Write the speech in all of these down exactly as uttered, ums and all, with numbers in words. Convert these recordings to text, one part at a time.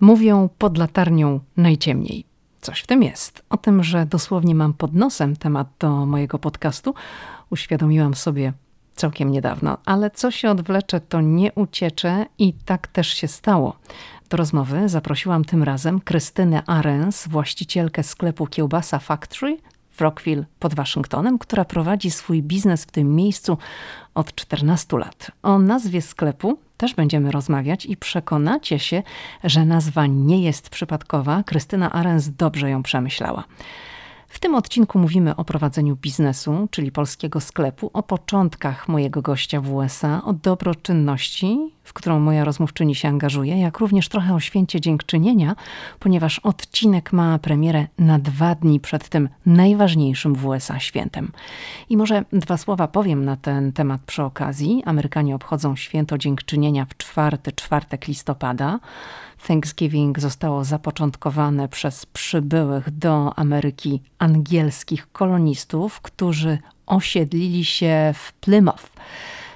mówią pod latarnią najciemniej. Coś w tym jest. O tym, że dosłownie mam pod nosem temat do mojego podcastu, uświadomiłam sobie całkiem niedawno, ale co się odwlecze, to nie ucieczę i tak też się stało. Do rozmowy zaprosiłam tym razem Krystynę Ahrens, właścicielkę sklepu Kiełbasa Factory w Rockville pod Waszyngtonem, która prowadzi swój biznes w tym miejscu od czternastu lat. O nazwie sklepu też będziemy rozmawiać i przekonacie się, że nazwa nie jest przypadkowa. Krystyna Ahrens dobrze ją przemyślała. W tym odcinku mówimy o prowadzeniu biznesu, czyli polskiego sklepu, o początkach mojego gościa w U S A, o dobroczynności, w którą moja rozmówczyni się angażuje, jak również trochę o święcie dziękczynienia, ponieważ odcinek ma premierę na dwa dni przed tym najważniejszym w U S A świętem. I może dwa słowa powiem na ten temat przy okazji. Amerykanie obchodzą święto dziękczynienia w czwarty czwartek listopada. Thanksgiving zostało zapoczątkowane przez przybyłych do Ameryki angielskich kolonistów, którzy osiedlili się w Plymouth.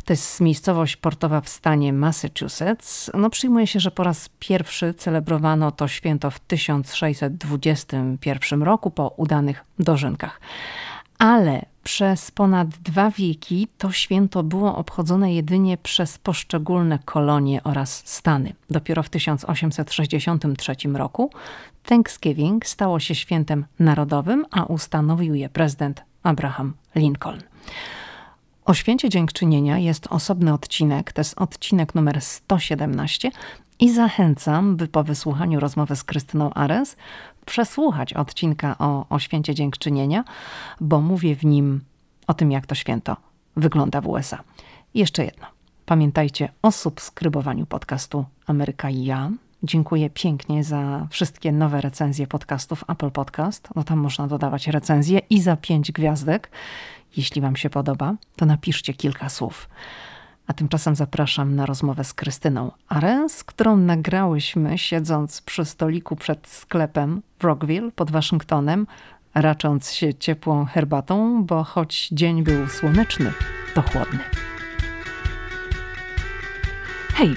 To jest miejscowość portowa w stanie Massachusetts. No, przyjmuje się, że po raz pierwszy celebrowano to święto w tysiąc sześćset dwudziestym pierwszym roku po udanych dożynkach. Ale przez ponad dwa wieki to święto było obchodzone jedynie przez poszczególne kolonie oraz stany. Dopiero w tysiąc osiemset sześćdziesiątym trzecim roku Thanksgiving stało się świętem narodowym, a ustanowił je prezydent Abraham Lincoln. O święcie dziękczynienia jest osobny odcinek, to jest odcinek numer sto siedemnaście i zachęcam, by po wysłuchaniu rozmowy z Krystyną Ahrens przesłuchać odcinka o, o święcie dziękczynienia, bo mówię w nim o tym, jak to święto wygląda w U S A. Jeszcze jedno. Pamiętajcie o subskrybowaniu podcastu Ameryka i Ja. Dziękuję pięknie za wszystkie nowe recenzje podcastów Apple Podcast. No tam można dodawać recenzje i za pięć gwiazdek. Jeśli Wam się podoba, to napiszcie kilka słów. A tymczasem zapraszam na rozmowę z Krystyną Ahrens, którą nagrałyśmy siedząc przy stoliku przed sklepem w Rockville pod Waszyngtonem, racząc się ciepłą herbatą, bo choć dzień był słoneczny, to chłodny. Hej,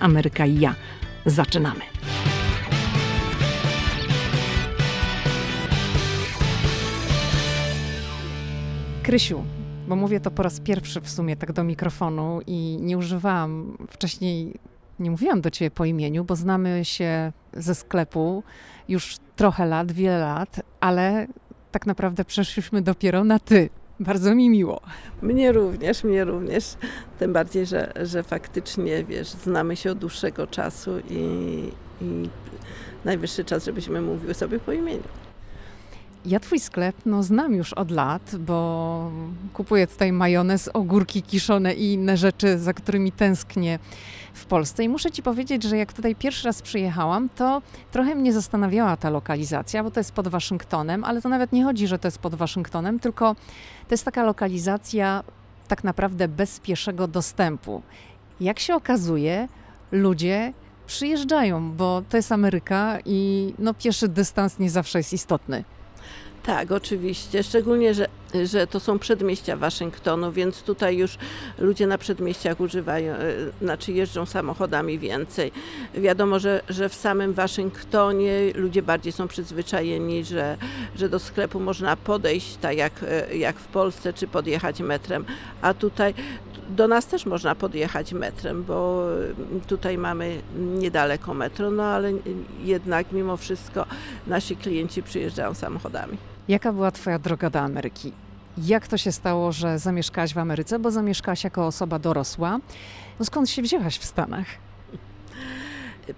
Ameryka i ja. Zaczynamy! Krysiu, bo mówię to po raz pierwszy w sumie tak do mikrofonu i nie używałam wcześniej, nie mówiłam do Ciebie po imieniu, bo znamy się ze sklepu już trochę lat, wiele lat, ale tak naprawdę przeszliśmy dopiero na Ty. Bardzo mi miło. Mnie również, mnie również. Tym bardziej, że, że faktycznie, wiesz, znamy się od dłuższego czasu i, i najwyższy czas, żebyśmy mówiły sobie po imieniu. Ja Twój sklep no, znam już od lat, bo kupuję tutaj majonez, ogórki kiszone i inne rzeczy, za którymi tęsknię w Polsce. I muszę Ci powiedzieć, że jak tutaj pierwszy raz przyjechałam, to trochę mnie zastanawiała ta lokalizacja, bo to jest pod Waszyngtonem, ale to nawet nie chodzi, że to jest pod Waszyngtonem, tylko to jest taka lokalizacja tak naprawdę bez pieszego dostępu. Jak się okazuje, ludzie przyjeżdżają, bo to jest Ameryka i no, pieszy dystans nie zawsze jest istotny. Tak, oczywiście. Szczególnie, że, że to są przedmieścia Waszyngtonu, więc tutaj już ludzie na przedmieściach używają, znaczy jeżdżą samochodami więcej. Wiadomo, że, że w samym Waszyngtonie ludzie bardziej są przyzwyczajeni, że, że do sklepu można podejść tak jak, jak w Polsce, czy podjechać metrem, a tutaj do nas też można podjechać metrem, bo tutaj mamy niedaleko metro, no ale jednak mimo wszystko nasi klienci przyjeżdżają samochodami. Jaka była Twoja droga do Ameryki? Jak to się stało, że zamieszkałaś w Ameryce, bo zamieszkałaś jako osoba dorosła? No skąd się wzięłaś w Stanach?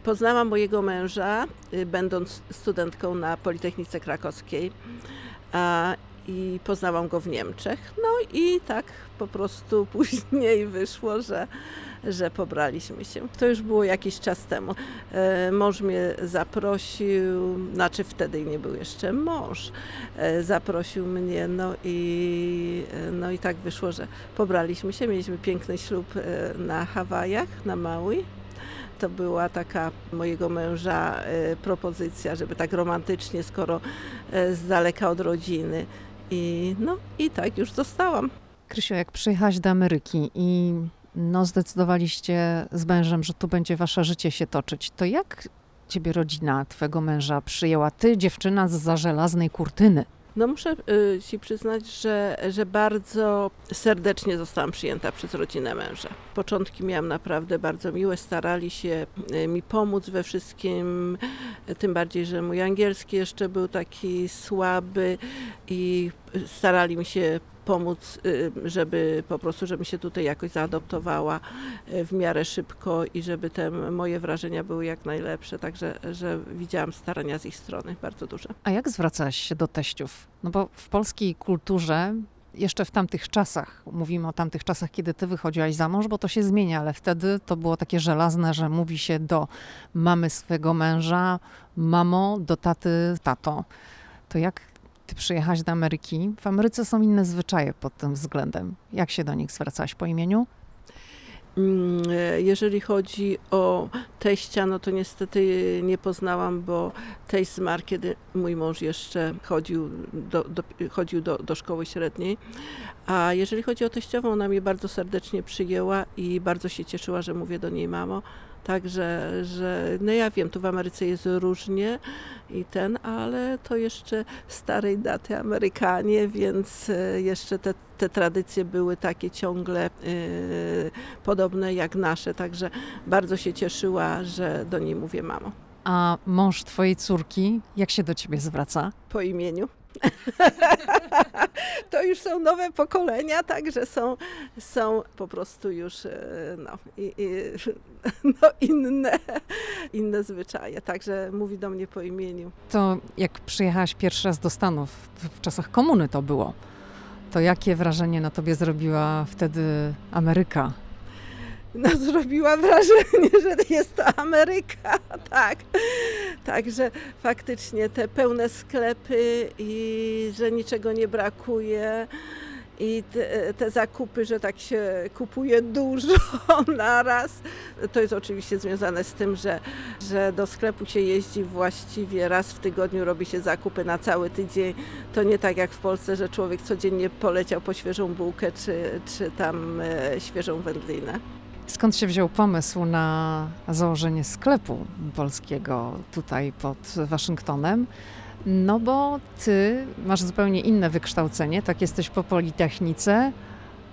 Poznałam mojego męża, będąc studentką na Politechnice Krakowskiej. A I poznałam go w Niemczech, no i tak po prostu później wyszło, że, że pobraliśmy się. To już było jakiś czas temu. Mąż mnie zaprosił, znaczy wtedy nie był jeszcze mąż, zaprosił mnie, no i, no i tak wyszło, że pobraliśmy się. Mieliśmy piękny ślub na Hawajach, na Maui. To była taka mojego męża propozycja, żeby tak romantycznie, skoro z daleka od rodziny. I no i tak już zostałam. Krysiu, jak przyjechałaś do Ameryki i no zdecydowaliście z mężem, że tu będzie wasze życie się toczyć, to jak ciebie rodzina twojego męża przyjęła? Ty, dziewczyna zza żelaznej kurtyny. No muszę ci przyznać, że, że bardzo serdecznie zostałam przyjęta przez rodzinę męża. Początki miałam naprawdę bardzo miłe, starali się mi pomóc we wszystkim, tym bardziej, że mój angielski jeszcze był taki słaby i starali mi się pomóc, żeby po prostu, żebym się tutaj jakoś zaadoptowała w miarę szybko i żeby te moje wrażenia były jak najlepsze. Także że widziałam starania z ich strony bardzo duże. A jak zwracałaś się do teściów? No bo w polskiej kulturze, jeszcze w tamtych czasach, mówimy o tamtych czasach, kiedy ty wychodziłaś za mąż, bo to się zmienia, ale wtedy to było takie żelazne, że mówi się do mamy swego męża, mamo, do taty, tato. To jak ty przyjechałaś do Ameryki? W Ameryce są inne zwyczaje pod tym względem. Jak się do nich zwracałaś po imieniu? Jeżeli chodzi o teścia, no to niestety nie poznałam, bo teść zmarł, kiedy mój mąż jeszcze chodził, do, do, chodził do, do szkoły średniej. A jeżeli chodzi o teściową, ona mnie bardzo serdecznie przyjęła i bardzo się cieszyła, że mówię do niej mamo. Także, że no ja wiem, tu w Ameryce jest różnie i ten, ale to jeszcze starej daty Amerykanie, więc jeszcze te, te tradycje były takie ciągle yy, podobne jak nasze, także bardzo się cieszyła, że do niej mówię mamo. A mąż twojej córki, jak się do ciebie zwraca? Po imieniu. To już są nowe pokolenia, także są, są po prostu już no, i, i, no, inne, inne zwyczaje, także mówi do mnie po imieniu. To jak przyjechałaś pierwszy raz do Stanów, w czasach komuny to było, to jakie wrażenie na tobie zrobiła wtedy Ameryka? No zrobiła wrażenie, że jest to Ameryka, tak. Także faktycznie te pełne sklepy i że niczego nie brakuje i te, te zakupy, że tak się kupuje dużo naraz. To jest oczywiście związane z tym, że, że do sklepu się jeździ właściwie raz w tygodniu, robi się zakupy na cały tydzień. To nie tak jak w Polsce, że człowiek codziennie poleciał po świeżą bułkę czy, czy tam e, świeżą wędlinę. Skąd się wziął pomysł na założenie sklepu polskiego tutaj pod Waszyngtonem? No bo ty masz zupełnie inne wykształcenie, tak jesteś po Politechnice,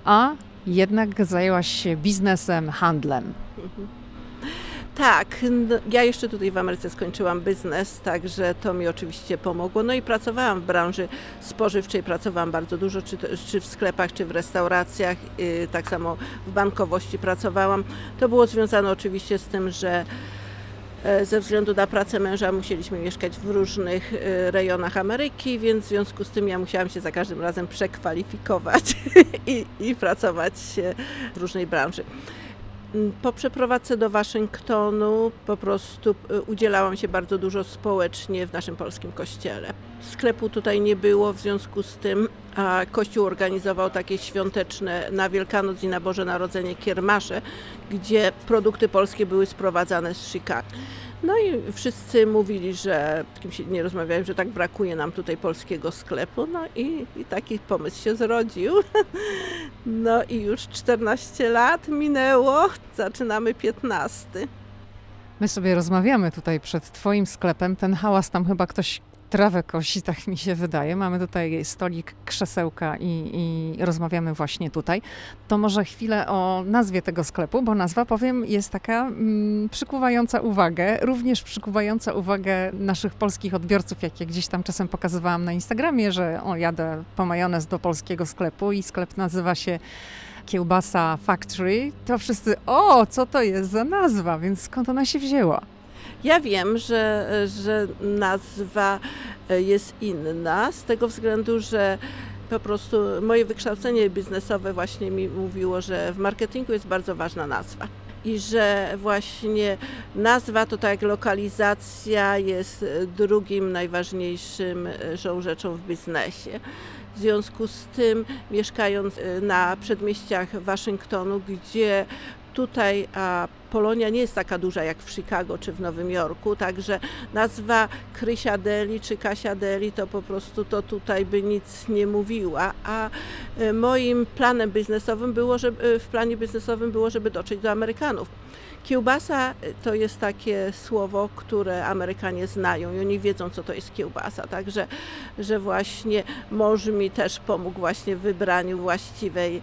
a jednak zajęłaś się biznesem, handlem. Mhm. Tak, no, ja jeszcze tutaj w Ameryce skończyłam biznes, także to mi oczywiście pomogło. No i pracowałam w branży spożywczej, pracowałam bardzo dużo, czy, czy w sklepach, czy w restauracjach, yy, tak samo w bankowości pracowałam. To było związane oczywiście z tym, że ze względu na pracę męża musieliśmy mieszkać w różnych rejonach Ameryki, więc w związku z tym ja musiałam się za każdym razem przekwalifikować i, i pracować w różnej branży. Po przeprowadzce do Waszyngtonu po prostu udzielałam się bardzo dużo społecznie w naszym polskim kościele. Sklepu tutaj nie było, w związku z tym a kościół organizował takie świąteczne na Wielkanoc i na Boże Narodzenie kiermasze, gdzie produkty polskie były sprowadzane z Chicago. No i wszyscy mówili, że z kimś nie rozmawiałem, że tak brakuje nam tutaj polskiego sklepu. No i, i taki pomysł się zrodził. No i już czternaście lat minęło, zaczynamy piętnasty. My sobie rozmawiamy tutaj przed twoim sklepem. Ten hałas tam chyba ktoś trawę kosi, tak mi się wydaje. Mamy tutaj stolik, krzesełka i, i rozmawiamy właśnie tutaj. To może chwilę o nazwie tego sklepu, bo nazwa, powiem, jest taka mm, przykuwająca uwagę, również przykuwająca uwagę naszych polskich odbiorców, jak ja gdzieś tam czasem pokazywałam na Instagramie, że o, jadę po majonez do polskiego sklepu i sklep nazywa się Kiełbasa Factory. To wszyscy, o, co to jest za nazwa, więc skąd ona się wzięła? Ja wiem, że, że nazwa jest inna z tego względu, że po prostu moje wykształcenie biznesowe właśnie mi mówiło, że w marketingu jest bardzo ważna nazwa. I że właśnie nazwa to tak jak lokalizacja jest drugim najważniejszą rzeczą w biznesie. W związku z tym, mieszkając na przedmieściach Waszyngtonu, gdzie tutaj a Polonia nie jest taka duża jak w Chicago czy w Nowym Jorku, także nazwa Krysia Deli czy Kasia Deli to po prostu to tutaj by nic nie mówiła, a moim planem biznesowym było, żeby, w planie biznesowym było, żeby dotrzeć do Amerykanów. Kiełbasa to jest takie słowo, które Amerykanie znają i oni wiedzą, co to jest kiełbasa, także że właśnie mąż mi też pomógł właśnie w wybraniu właściwej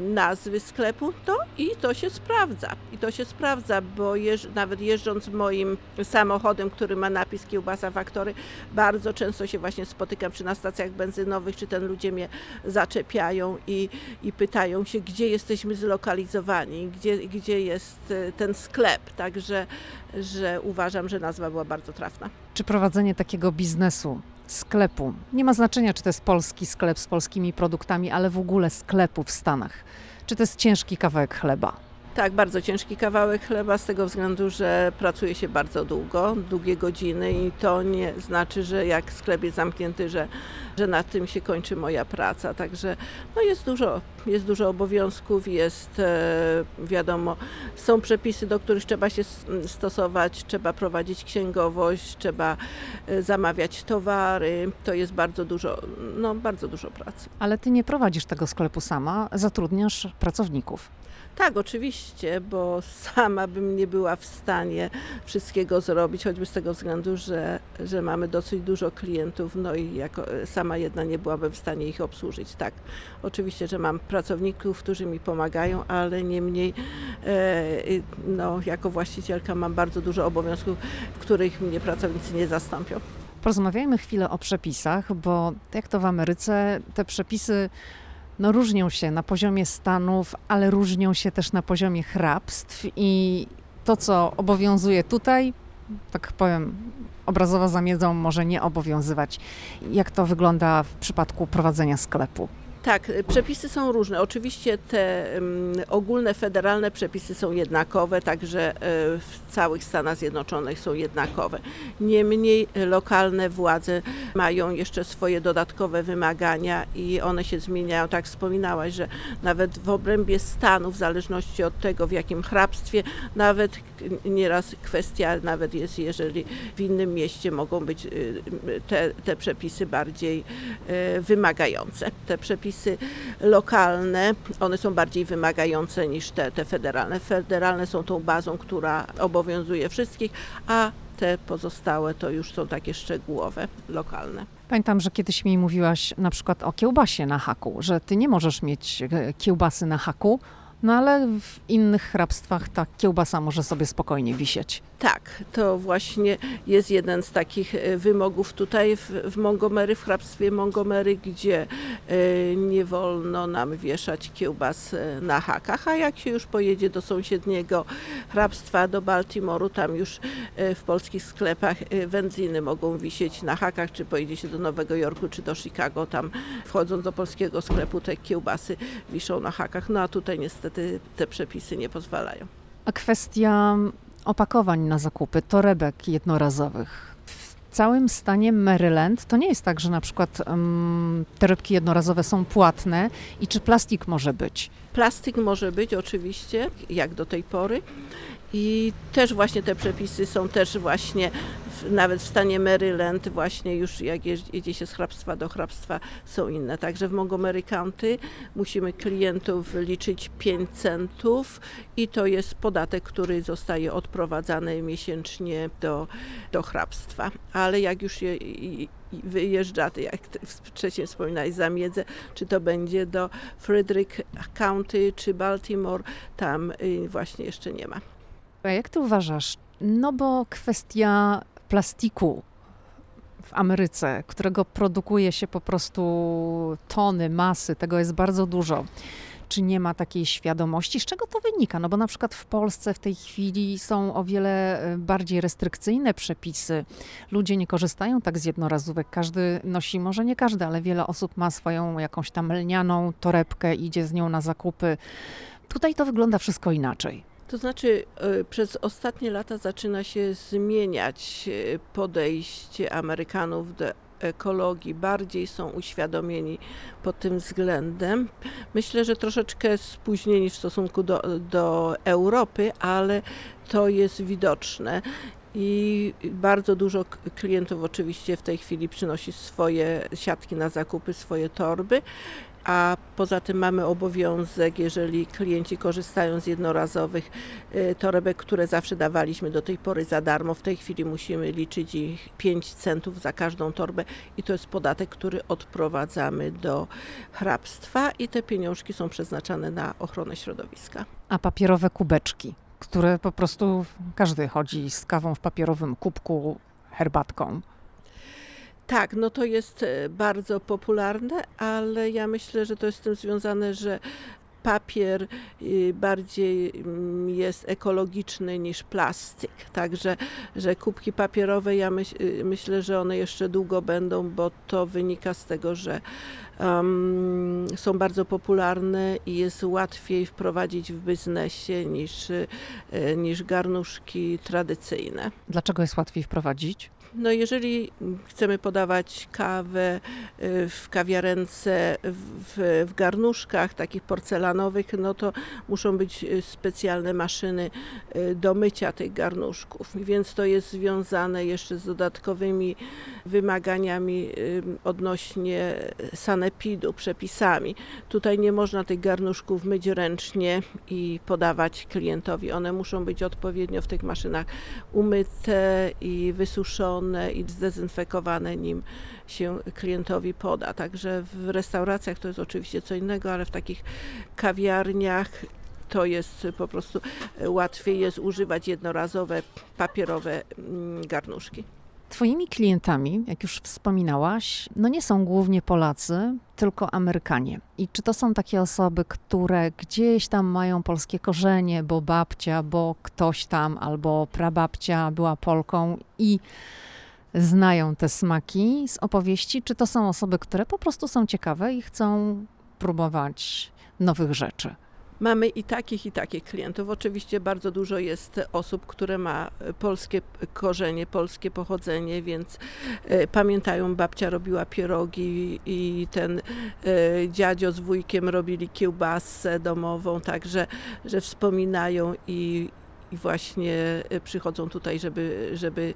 nazwy sklepu, no i to się sprawdza. I to się sprawdza, bo jeż, nawet jeżdżąc moim samochodem, który ma napis Kiełbasa Factory, bardzo często się właśnie spotykam czy na stacjach benzynowych, czy ten ludzie mnie zaczepiają i, i pytają się, gdzie jesteśmy zlokalizowani, gdzie, gdzie jest ten sklep, także że uważam, że nazwa była bardzo trafna. Czy prowadzenie takiego biznesu, sklepu, nie ma znaczenia, czy to jest polski sklep z polskimi produktami, ale w ogóle sklepu w Stanach, czy to jest ciężki kawałek chleba? Tak, bardzo ciężki kawałek chleba z tego względu, że pracuje się bardzo długo, długie godziny i to nie znaczy, że jak sklep jest zamknięty, że, że na tym się kończy moja praca. Także no jest dużo, jest dużo obowiązków, jest wiadomo, są przepisy, do których trzeba się stosować, trzeba prowadzić księgowość, trzeba zamawiać towary. To jest bardzo dużo, no bardzo dużo pracy. Ale ty nie prowadzisz tego sklepu sama, zatrudniasz pracowników. Tak, oczywiście, bo sama bym nie była w stanie wszystkiego zrobić, choćby z tego względu, że, że mamy dosyć dużo klientów, no i jako sama jedna nie byłabym w stanie ich obsłużyć. Tak, oczywiście, że mam pracowników, którzy mi pomagają, ale niemniej e, no, jako właścicielka mam bardzo dużo obowiązków, w których mnie pracownicy nie zastąpią. Porozmawiajmy chwilę o przepisach, bo jak to w Ameryce, te przepisy no różnią się na poziomie stanów, ale różnią się też na poziomie hrabstw i to, co obowiązuje tutaj, tak powiem, obrazowo za miedzą, może nie obowiązywać. Jak to wygląda w przypadku prowadzenia sklepu? Tak, przepisy są różne. Oczywiście te um, ogólne federalne przepisy są jednakowe, także y, w całych Stanach Zjednoczonych są jednakowe. Niemniej lokalne władze mają jeszcze swoje dodatkowe wymagania i one się zmieniają. Tak wspominałaś, że nawet w obrębie stanu, w zależności od tego, w jakim hrabstwie, nawet nieraz kwestia nawet jest, jeżeli w innym mieście mogą być y, te, te przepisy bardziej y, wymagające. Te przepisy lokalne, one są bardziej wymagające niż te, te federalne. Federalne są tą bazą, która obowiązuje wszystkich, a te pozostałe to już są takie szczegółowe, lokalne. Pamiętam, że kiedyś mi mówiłaś na przykład o kiełbasie na haku, że ty nie możesz mieć kiełbasy na haku, no ale w innych hrabstwach ta kiełbasa może sobie spokojnie wisieć. Tak, to właśnie jest jeden z takich wymogów tutaj w, w Montgomery, w hrabstwie Montgomery, gdzie y, nie wolno nam wieszać kiełbas na hakach, a jak się już pojedzie do sąsiedniego hrabstwa, do Baltimoru, tam już y, w polskich sklepach y, wędliny mogą wisieć na hakach, czy pojedzie się do Nowego Jorku, czy do Chicago, tam wchodząc do polskiego sklepu te kiełbasy wiszą na hakach, no a tutaj niestety te przepisy nie pozwalają. A kwestia opakowań na zakupy, torebek jednorazowych. W całym stanie Maryland to nie jest tak, że na przykład um, torebki jednorazowe są płatne i czy plastik może być? Plastik może być oczywiście, jak do tej pory. I też właśnie te przepisy są też właśnie, w, nawet w stanie Maryland właśnie już jak jedzie się z hrabstwa do hrabstwa są inne. Także w Montgomery County musimy klientów liczyć pięć centów i to jest podatek, który zostaje odprowadzany miesięcznie do, do hrabstwa. Ale jak już je, wyjeżdża, jak wcześniej wspominałeś, za miedzę, czy to będzie do Frederick County, czy Baltimore, tam właśnie jeszcze nie ma. A jak ty uważasz, no bo kwestia plastiku w Ameryce, którego produkuje się po prostu tony, masy, tego jest bardzo dużo. Czy nie ma takiej świadomości? Z czego to wynika? No bo na przykład w Polsce w tej chwili są o wiele bardziej restrykcyjne przepisy. Ludzie nie korzystają tak z jednorazówek. Każdy nosi, może nie każdy, ale wiele osób ma swoją jakąś tam lnianą torebkę, idzie z nią na zakupy. Tutaj to wygląda wszystko inaczej. To znaczy przez ostatnie lata zaczyna się zmieniać podejście Amerykanów do ekologii. Bardziej są uświadomieni pod tym względem. Myślę, że troszeczkę spóźnieni w stosunku do, do Europy, ale to jest widoczne. I bardzo dużo klientów oczywiście w tej chwili przynosi swoje siatki na zakupy, swoje torby. A poza tym mamy obowiązek, jeżeli klienci korzystają z jednorazowych torebek, które zawsze dawaliśmy do tej pory za darmo, w tej chwili musimy liczyć ich pięć centów za każdą torbę i to jest podatek, który odprowadzamy do hrabstwa i te pieniążki są przeznaczane na ochronę środowiska. A papierowe kubeczki, które po prostu każdy chodzi z kawą w papierowym kubku, herbatką. Tak, no to jest bardzo popularne, ale ja myślę, że to jest z tym związane, że papier bardziej jest ekologiczny niż plastik. Także że kubki papierowe, ja myśl, myślę, że one jeszcze długo będą, bo to wynika z tego, że um, są bardzo popularne i jest łatwiej wprowadzić w biznesie niż, niż garnuszki tradycyjne. Dlaczego jest łatwiej wprowadzić? No jeżeli chcemy podawać kawę w kawiarence, w, w garnuszkach takich porcelanowych, no to muszą być specjalne maszyny do mycia tych garnuszków, więc to jest związane jeszcze z dodatkowymi wymaganiami odnośnie sanepidu, przepisami. Tutaj nie można tych garnuszków myć ręcznie i podawać klientowi. One muszą być odpowiednio w tych maszynach umyte i wysuszone i zdezynfekowane, nim się klientowi poda. Także w restauracjach to jest oczywiście co innego, ale w takich kawiarniach to jest po prostu łatwiej jest używać jednorazowe, papierowe garnuszki. Twoimi klientami, jak już wspominałaś, no nie są głównie Polacy, tylko Amerykanie. I czy to są takie osoby, które gdzieś tam mają polskie korzenie, bo babcia, bo ktoś tam, albo prababcia była Polką i znają te smaki z opowieści? Czy to są osoby, które po prostu są ciekawe i chcą próbować nowych rzeczy? Mamy i takich, i takich klientów. Oczywiście bardzo dużo jest osób, które ma polskie korzenie, polskie pochodzenie, więc e, pamiętają, babcia robiła pierogi i ten e, dziadzio z wujkiem robili kiełbasę domową, także że wspominają i, i właśnie przychodzą tutaj, żeby, żeby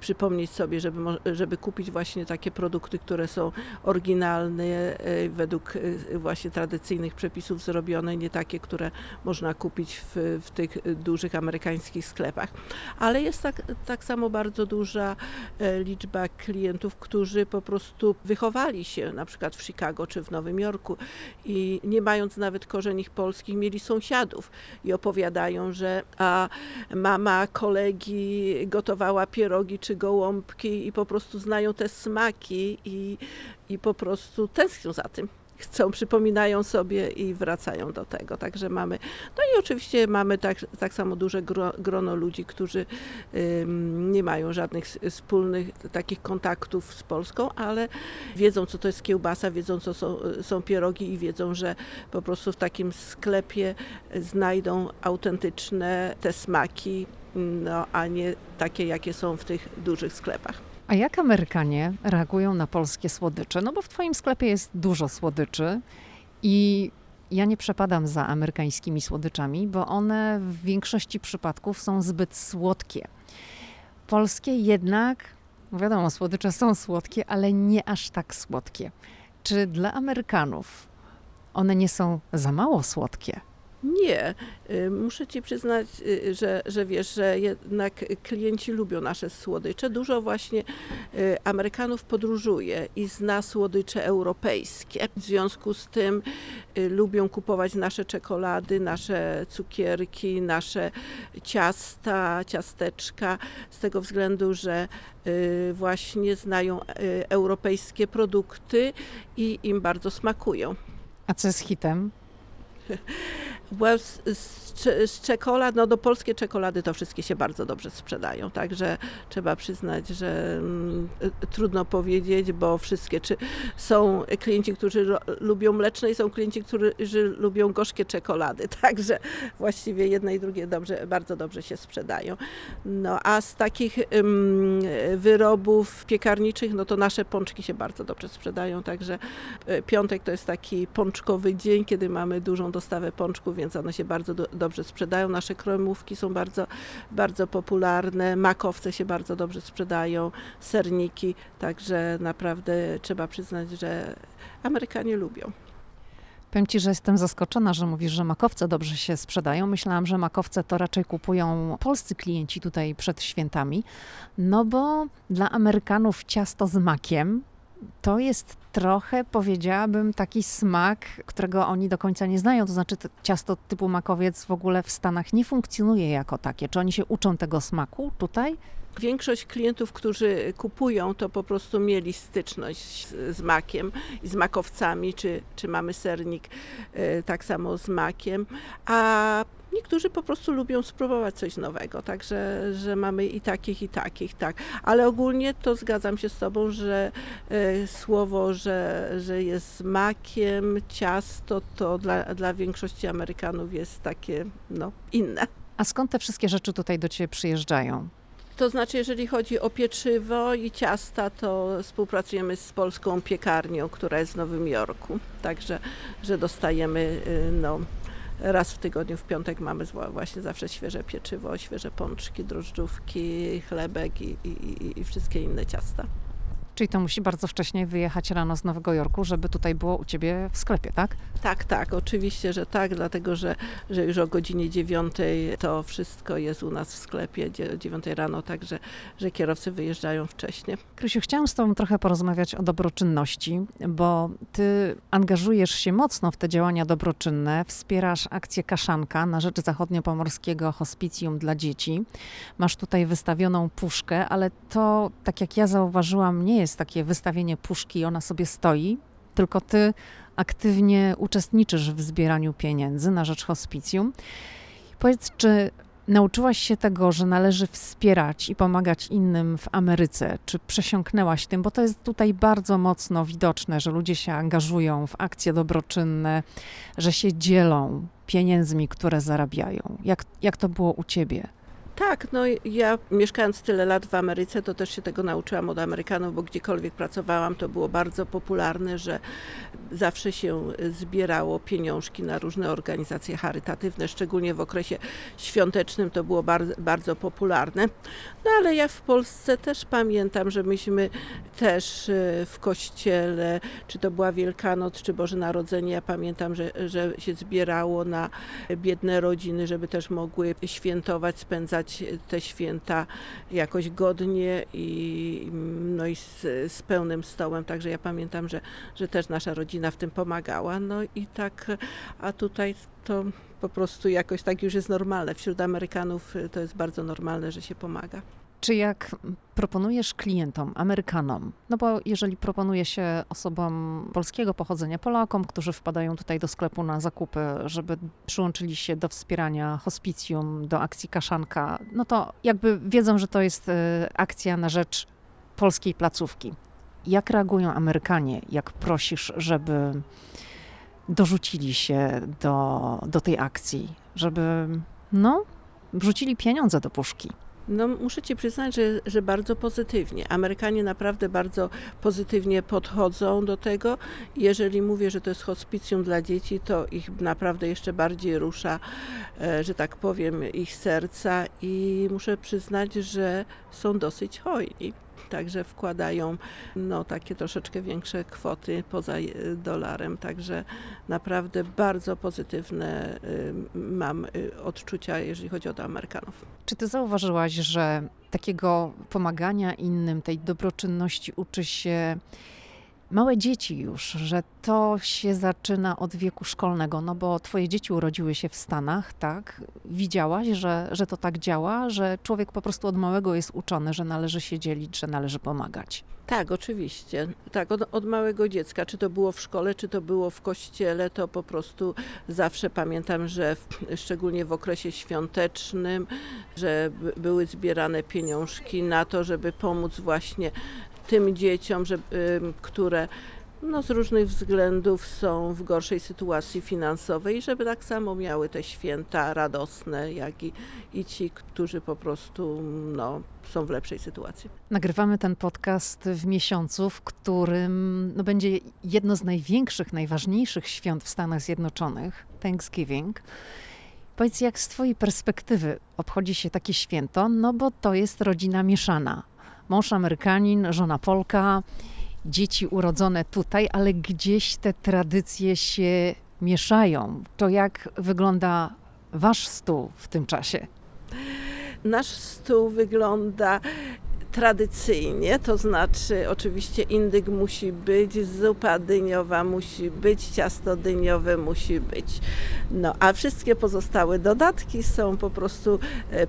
przypomnieć sobie, żeby, żeby kupić właśnie takie produkty, które są oryginalne, według właśnie tradycyjnych przepisów zrobione, nie takie, które można kupić w, w tych dużych amerykańskich sklepach. Ale jest tak, tak samo bardzo duża liczba klientów, którzy po prostu wychowali się na przykład w Chicago czy w Nowym Jorku i nie mając nawet korzeni polskich, mieli sąsiadów i opowiadają, że a mama kolegi gotowała pierogi czy gołąbki i po prostu znają te smaki i, i po prostu tęsknią za tym. Chcą, przypominają sobie i wracają do tego. Także mamy, no i oczywiście mamy tak, tak samo duże gro, grono ludzi, którzy ym, nie mają żadnych wspólnych takich kontaktów z Polską, ale wiedzą, co to jest kiełbasa, wiedzą, co są, są pierogi i wiedzą, że po prostu w takim sklepie znajdą autentyczne te smaki, no, a nie takie, jakie są w tych dużych sklepach. A jak Amerykanie reagują na polskie słodycze? No bo w twoim sklepie jest dużo słodyczy i ja nie przepadam za amerykańskimi słodyczami, bo one w większości przypadków są zbyt słodkie. Polskie jednak, wiadomo, słodycze są słodkie, ale nie aż tak słodkie. Czy dla Amerykanów one nie są za mało słodkie? Nie. Muszę ci przyznać, że, że wiesz, że jednak klienci lubią nasze słodycze. Dużo właśnie Amerykanów podróżuje i zna słodycze europejskie. W związku z tym lubią kupować nasze czekolady, nasze cukierki, nasze ciasta, ciasteczka z tego względu, że właśnie znają europejskie produkty i im bardzo smakują. A co z hitem? Bo z, z, z czekolad, no do polskie czekolady to wszystkie się bardzo dobrze sprzedają, także trzeba przyznać, że mm, trudno powiedzieć, bo wszystkie, czy są klienci, którzy ro, lubią mleczne i są klienci, którzy lubią gorzkie czekolady, także właściwie jedne i drugie dobrze, bardzo dobrze się sprzedają. No a z takich mm, wyrobów piekarniczych, no to nasze pączki się bardzo dobrze sprzedają, także piątek to jest taki pączkowy dzień, kiedy mamy dużą dostawę pączków, więc one się bardzo do, dobrze sprzedają. Nasze kremówki są bardzo, bardzo popularne, makowce się bardzo dobrze sprzedają, serniki, także naprawdę trzeba przyznać, że Amerykanie lubią. Powiem Ci, że jestem zaskoczona, że mówisz, że makowce dobrze się sprzedają. Myślałam, że makowce to raczej kupują polscy klienci tutaj przed świętami, no bo dla Amerykanów ciasto z makiem to jest trochę, powiedziałabym, taki smak, którego oni do końca nie znają. To znaczy ciasto typu makowiec w ogóle w Stanach nie funkcjonuje jako takie. Czy oni się uczą tego smaku tutaj? Większość klientów, którzy kupują, to po prostu mieli styczność z, z makiem i z makowcami, czy, czy mamy sernik y, tak samo z makiem, a niektórzy po prostu lubią spróbować coś nowego, także że mamy i takich, i takich, tak. Ale ogólnie to zgadzam się z Tobą, że y, słowo, że, że jest z makiem, ciasto, to dla, dla większości Amerykanów jest takie, no, inne. A skąd te wszystkie rzeczy tutaj do Ciebie przyjeżdżają? To znaczy, jeżeli chodzi o pieczywo i ciasta, to współpracujemy z polską piekarnią, która jest w Nowym Jorku. Także, że dostajemy, no, raz w tygodniu, w piątek mamy właśnie zawsze świeże pieczywo, świeże pączki, drożdżówki, chlebek i, i, i wszystkie inne ciasta. Czyli to musi bardzo wcześnie wyjechać rano z Nowego Jorku, żeby tutaj było u Ciebie w sklepie, tak? Tak, tak, oczywiście, że tak, dlatego że, że już o godzinie dziewiątej to wszystko jest u nas w sklepie, o dziewiątej rano, także że kierowcy wyjeżdżają wcześniej. Krysiu, chciałam z Tobą trochę porozmawiać o dobroczynności, bo Ty angażujesz się mocno w te działania dobroczynne, wspierasz akcję Kaszanka na rzecz Zachodniopomorskiego Hospicjum dla Dzieci. Masz tutaj wystawioną puszkę, ale to, tak jak ja zauważyłam, nie jest takie wystawienie puszki, ona sobie stoi, tylko ty aktywnie uczestniczysz w zbieraniu pieniędzy na rzecz hospicjum. Powiedz, czy nauczyłaś się tego, że należy wspierać i pomagać innym w Ameryce? Czy przesiąknęłaś tym? Bo to jest tutaj bardzo mocno widoczne, że ludzie się angażują w akcje dobroczynne, że się dzielą pieniędzmi, które zarabiają. Jak, jak to było u ciebie? Tak, no ja mieszkając tyle lat w Ameryce, to też się tego nauczyłam od Amerykanów, bo gdziekolwiek pracowałam, to było bardzo popularne, że zawsze się zbierało pieniążki na różne organizacje charytatywne, szczególnie w okresie świątecznym to było bardzo, bardzo popularne. No ale ja w Polsce też pamiętam, że myśmy też w kościele, czy to była Wielkanoc, czy Boże Narodzenie, ja pamiętam, że, że się zbierało na biedne rodziny, żeby też mogły świętować, spędzać te święta jakoś godnie i, no i z, z pełnym stołem, także ja pamiętam, że, że też nasza rodzina w tym pomagała, no i tak, a tutaj to po prostu jakoś tak już jest normalne, wśród Amerykanów to jest bardzo normalne, że się pomaga. Czy jak proponujesz klientom, Amerykanom, no bo jeżeli proponuje się osobom polskiego pochodzenia, Polakom, którzy wpadają tutaj do sklepu na zakupy, żeby przyłączyli się do wspierania hospicjum, do akcji Kaszanka, no to jakby wiedzą, że to jest akcja na rzecz polskiej placówki. Jak reagują Amerykanie, jak prosisz, żeby dorzucili się do, do tej akcji, żeby, no, wrzucili pieniądze do puszki? No muszę Ci przyznać, że, że bardzo pozytywnie. Amerykanie naprawdę bardzo pozytywnie podchodzą do tego. Jeżeli mówię, że to jest hospicjum dla dzieci, to ich naprawdę jeszcze bardziej rusza, że tak powiem, ich serca i muszę przyznać, że są dosyć hojni. Także wkładają, no, takie troszeczkę większe kwoty poza dolarem, także naprawdę bardzo pozytywne y, mam y, odczucia, jeżeli chodzi o Amerykanów. Czy ty zauważyłaś, że takiego pomagania innym, tej dobroczynności uczy się małe dzieci już, że to się zaczyna od wieku szkolnego, no bo twoje dzieci urodziły się w Stanach, tak? Widziałaś, że, że to tak działa, że człowiek po prostu od małego jest uczony, że należy się dzielić, że należy pomagać. Tak, oczywiście. Tak, od, od małego dziecka. Czy to było w szkole, czy to było w kościele, to po prostu zawsze pamiętam, że w, szczególnie w okresie świątecznym, że b, były zbierane pieniążki na to, żeby pomóc właśnie tym dzieciom, że, y, które no, z różnych względów są w gorszej sytuacji finansowej, żeby tak samo miały te święta radosne, jak i, i ci, którzy po prostu no, są w lepszej sytuacji. Nagrywamy ten podcast w miesiącu, w którym no, będzie jedno z największych, najważniejszych świąt w Stanach Zjednoczonych, Thanksgiving. Powiedz, jak z twojej perspektywy obchodzi się takie święto, no bo to jest rodzina mieszana. Mąż Amerykanin, żona Polka, dzieci urodzone tutaj, ale gdzieś te tradycje się mieszają. To jak wygląda wasz stół w tym czasie? Nasz stół wygląda tradycyjnie, to znaczy oczywiście indyk musi być, zupa dyniowa musi być, ciasto dyniowe musi być. No, a wszystkie pozostałe dodatki są po prostu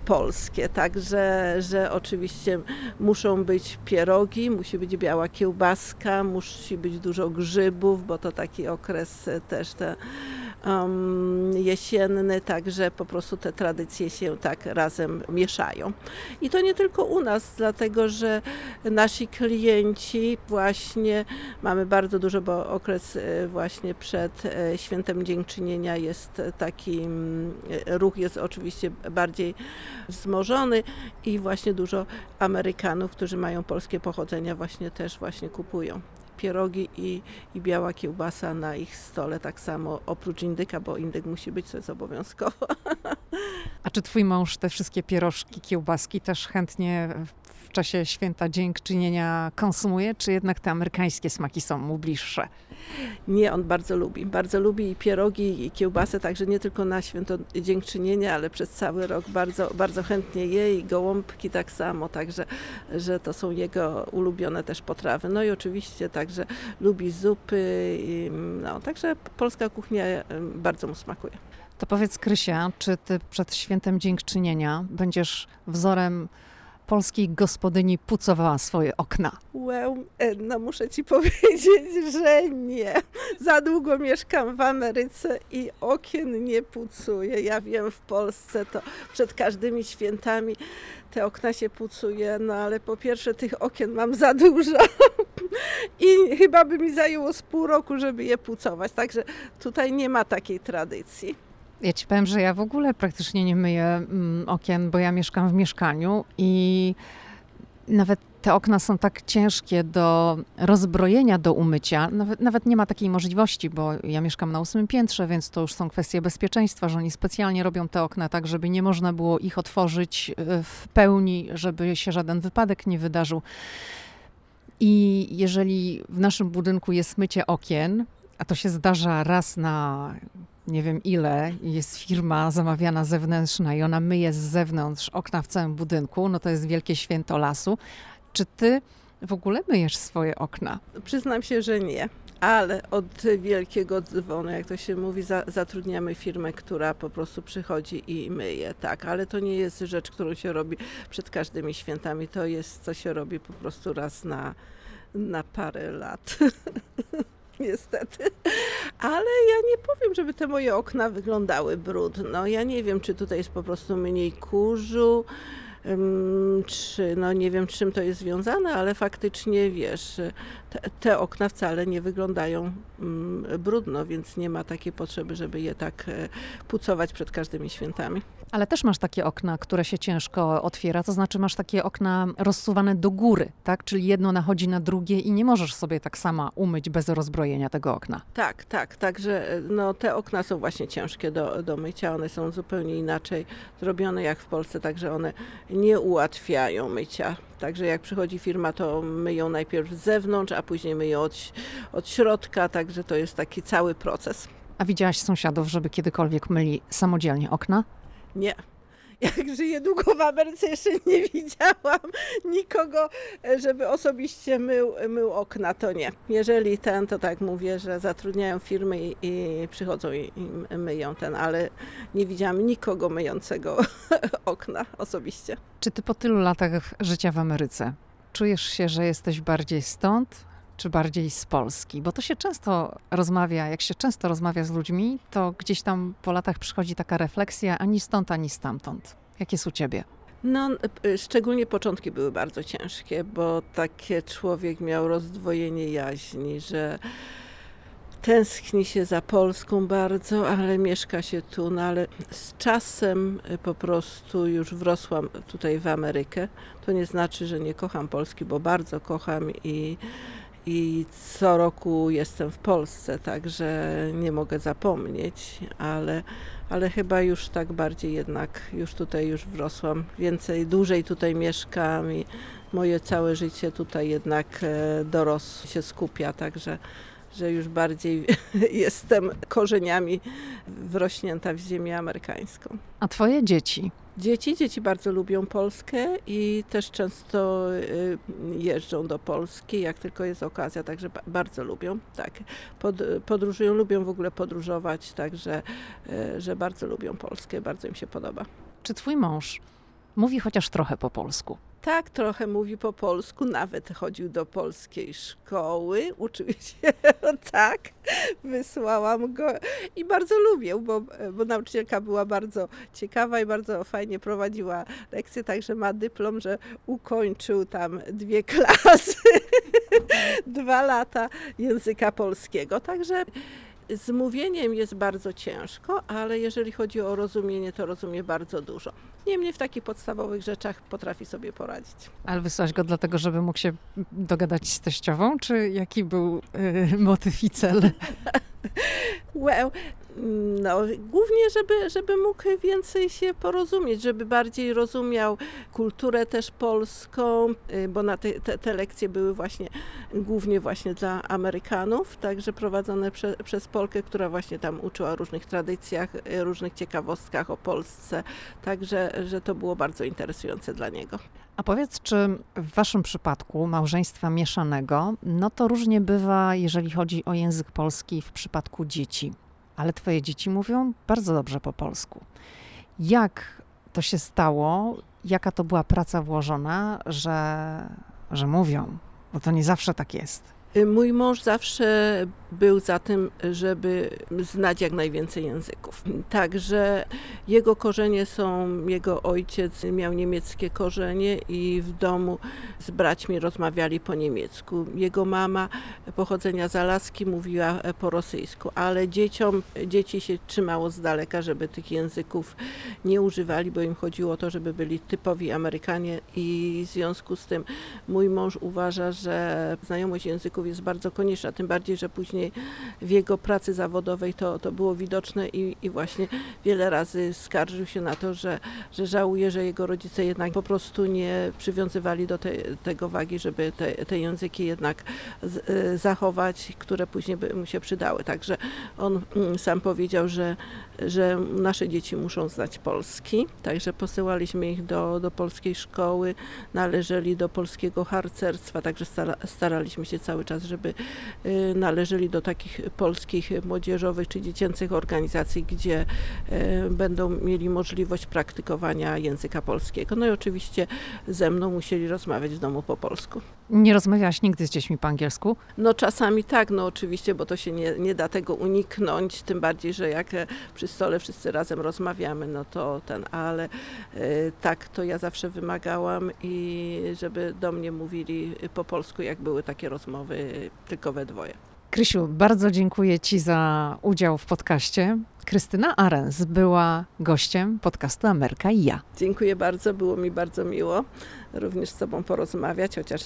polskie, także że oczywiście muszą być pierogi, musi być biała kiełbaska, musi być dużo grzybów, bo to taki okres też te, um, jesienny, także po prostu te tradycje się tak razem mieszają. I to nie tylko u nas, dlatego Dlatego, że nasi klienci właśnie, mamy bardzo dużo, bo okres właśnie przed Świętem Dziękczynienia jest taki, ruch jest oczywiście bardziej wzmożony i właśnie dużo Amerykanów, którzy mają polskie pochodzenia właśnie też właśnie kupują pierogi i, i biała kiełbasa na ich stole, tak samo oprócz indyka, bo indyk musi być, co jest obowiązkowo. A czy twój mąż te wszystkie pierożki, kiełbaski też chętnie w czasie święta dziękczynienia konsumuje, czy jednak te amerykańskie smaki są mu bliższe? Nie, on bardzo lubi. Bardzo lubi i pierogi, i kiełbasę, także nie tylko na święto dziękczynienia, ale przez cały rok bardzo, bardzo chętnie je i gołąbki tak samo, także że to są jego ulubione też potrawy. No i oczywiście także lubi zupy, i, no, także polska kuchnia bardzo mu smakuje. To powiedz, Krysia, czy ty przed świętem dziękczynienia będziesz wzorem polskiej gospodyni pucowała swoje okna? Well, no muszę ci powiedzieć, że nie. Za długo mieszkam w Ameryce i okien nie pucuję. Ja wiem, w Polsce to przed każdymi świętami te okna się pucuje, no ale po pierwsze tych okien mam za dużo i chyba by mi zajęło z pół roku, żeby je pucować. Także tutaj nie ma takiej tradycji. Ja ci powiem, że ja w ogóle praktycznie nie myję okien, bo ja mieszkam w mieszkaniu i nawet te okna są tak ciężkie do rozbrojenia, do umycia. Nawet, nawet nie ma takiej możliwości, bo ja mieszkam na ósmym piętrze, więc to już są kwestie bezpieczeństwa, że oni specjalnie robią te okna tak, żeby nie można było ich otworzyć w pełni, żeby się żaden wypadek nie wydarzył. I jeżeli w naszym budynku jest mycie okien, a to się zdarza raz na... nie wiem ile, jest firma zamawiana zewnętrzna i ona myje z zewnątrz okna w całym budynku, no to jest wielkie święto lasu. Czy ty w ogóle myjesz swoje okna? Przyznam się, że nie, ale od wielkiego dzwonu, jak to się mówi, za, zatrudniamy firmę, która po prostu przychodzi i myje, tak, ale to nie jest rzecz, którą się robi przed każdymi świętami, to jest, co się robi po prostu raz na, na parę lat. Niestety, ale ja nie powiem, żeby te moje okna wyglądały brudno. Ja nie wiem, czy tutaj jest po prostu mniej kurzu, czy no nie wiem, czym to jest związane, ale faktycznie wiesz, te, te okna wcale nie wyglądają brudno, więc nie ma takiej potrzeby, żeby je tak pucować przed każdymi świętami. Ale też masz takie okna, które się ciężko otwiera, to znaczy masz takie okna rozsuwane do góry, tak? Czyli jedno nachodzi na drugie i nie możesz sobie tak sama umyć bez rozbrojenia tego okna. Tak, tak, także no, te okna są właśnie ciężkie do, do mycia, one są zupełnie inaczej zrobione jak w Polsce, także one nie ułatwiają mycia. Także jak przychodzi firma, to myją najpierw z zewnątrz, a później myją od, od środka, także to jest taki cały proces. A widziałaś sąsiadów, żeby kiedykolwiek myli samodzielnie okna? Nie. jak żyję długo w Ameryce, jeszcze nie widziałam nikogo, żeby osobiście mył, mył okna, to nie. Jeżeli ten, to tak mówię, że zatrudniają firmy i, i przychodzą i, i myją ten, ale nie widziałam nikogo myjącego okna osobiście. Czy ty po tylu latach życia w Ameryce czujesz się, że jesteś bardziej stąd, czy bardziej z Polski? Bo to się często rozmawia, jak się często rozmawia z ludźmi, to gdzieś tam po latach przychodzi taka refleksja ani stąd, ani stamtąd. Jak jest u ciebie? No, szczególnie początki były bardzo ciężkie, bo takie człowiek miał rozdwojenie jaźni, że tęskni się za Polską bardzo, ale mieszka się tu, no ale z czasem po prostu już wrosłam tutaj w Amerykę. To nie znaczy, że nie kocham Polski, bo bardzo kocham i I co roku jestem w Polsce, także nie mogę zapomnieć, ale, ale chyba już tak bardziej jednak, już tutaj już wrosłam, więcej, dłużej tutaj mieszkam i moje całe życie tutaj jednak dorosł się skupia, także że już bardziej jestem korzeniami wrośnięta w ziemię amerykańską. A twoje dzieci? Dzieci, dzieci bardzo lubią Polskę i też często jeżdżą do Polski, jak tylko jest okazja, także bardzo lubią, tak, pod, podróżują, lubią w ogóle podróżować, także, że bardzo lubią Polskę, bardzo im się podoba. Czy twój mąż mówi chociaż trochę po polsku? Tak, trochę mówi po polsku, nawet chodził do polskiej szkoły, uczył się, tak, wysłałam go i bardzo lubię, bo, bo nauczycielka była bardzo ciekawa i bardzo fajnie prowadziła lekcje, także ma dyplom, że ukończył tam dwie klasy, dwa lata języka polskiego, także... Z mówieniem jest bardzo ciężko, ale jeżeli chodzi o rozumienie, to rozumie bardzo dużo. Niemniej w takich podstawowych rzeczach potrafi sobie poradzić. Ale wysłałaś go dlatego, żeby mógł się dogadać z teściową, czy jaki był yy, motyw i cel? Well, no, głównie, żeby, żeby mógł więcej się porozumieć, żeby bardziej rozumiał kulturę też polską, bo na te, te, te lekcje były właśnie głównie właśnie dla Amerykanów, także prowadzone prze, przez Polkę, która właśnie tam uczyła o różnych tradycjach, różnych ciekawostkach o Polsce, także że to było bardzo interesujące dla niego. A powiedz, czy w waszym przypadku małżeństwa mieszanego, no to różnie bywa, jeżeli chodzi o język polski w przypadku dzieci. Ale twoje dzieci mówią bardzo dobrze po polsku. Jak to się stało, jaka to była praca włożona, że, że mówią? Bo to nie zawsze tak jest. Mój mąż zawsze był za tym, żeby znać jak najwięcej języków. Także jego korzenie są, jego ojciec miał niemieckie korzenie i w domu z braćmi rozmawiali po niemiecku. Jego mama pochodzenia z Alaski mówiła po rosyjsku, ale dzieciom, dzieci się trzymało z daleka, żeby tych języków nie używali, bo im chodziło o to, żeby byli typowi Amerykanie i w związku z tym mój mąż uważa, że znajomość języków jest bardzo konieczna, tym bardziej, że później w jego pracy zawodowej to, to było widoczne i, i właśnie wiele razy skarżył się na to, że, że żałuje, że jego rodzice jednak po prostu nie przywiązywali do te, tego wagi, żeby te, te języki jednak z, y, zachować, które później by mu się przydały. Także on y, sam powiedział, że, że nasze dzieci muszą znać polski, także posyłaliśmy ich do, do polskiej szkoły, należeli do polskiego harcerstwa, także stara, staraliśmy się cały czas, żeby należeli do takich polskich młodzieżowych czy dziecięcych organizacji, gdzie będą mieli możliwość praktykowania języka polskiego. No i oczywiście ze mną musieli rozmawiać w domu po polsku. Nie rozmawiałaś nigdy z dziećmi po angielsku? No czasami tak, no oczywiście, bo to się nie, nie da tego uniknąć, tym bardziej, że jak przy stole wszyscy razem rozmawiamy, no to ten, ale tak, to ja zawsze wymagałam i żeby do mnie mówili po polsku, jak były takie rozmowy tylko we dwoje. Krysiu, bardzo dziękuję ci za udział w podcaście. Krystyna Ahrens była gościem podcastu Ameryka i ja. Dziękuję bardzo, było mi bardzo miło również z tobą porozmawiać, chociaż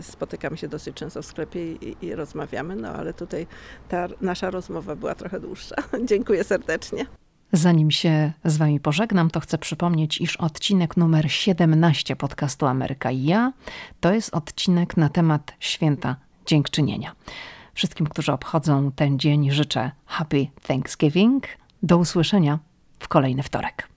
spotykamy się dosyć często w sklepie i, i rozmawiamy, no ale tutaj ta nasza rozmowa była trochę dłuższa. Dziękuję serdecznie. Zanim się z wami pożegnam, to chcę przypomnieć, iż odcinek numer siedemnaście podcastu Ameryka i ja to jest odcinek na temat święta dziękczynienia. Wszystkim, którzy obchodzą ten dzień, życzę Happy Thanksgiving. Do usłyszenia w kolejny wtorek.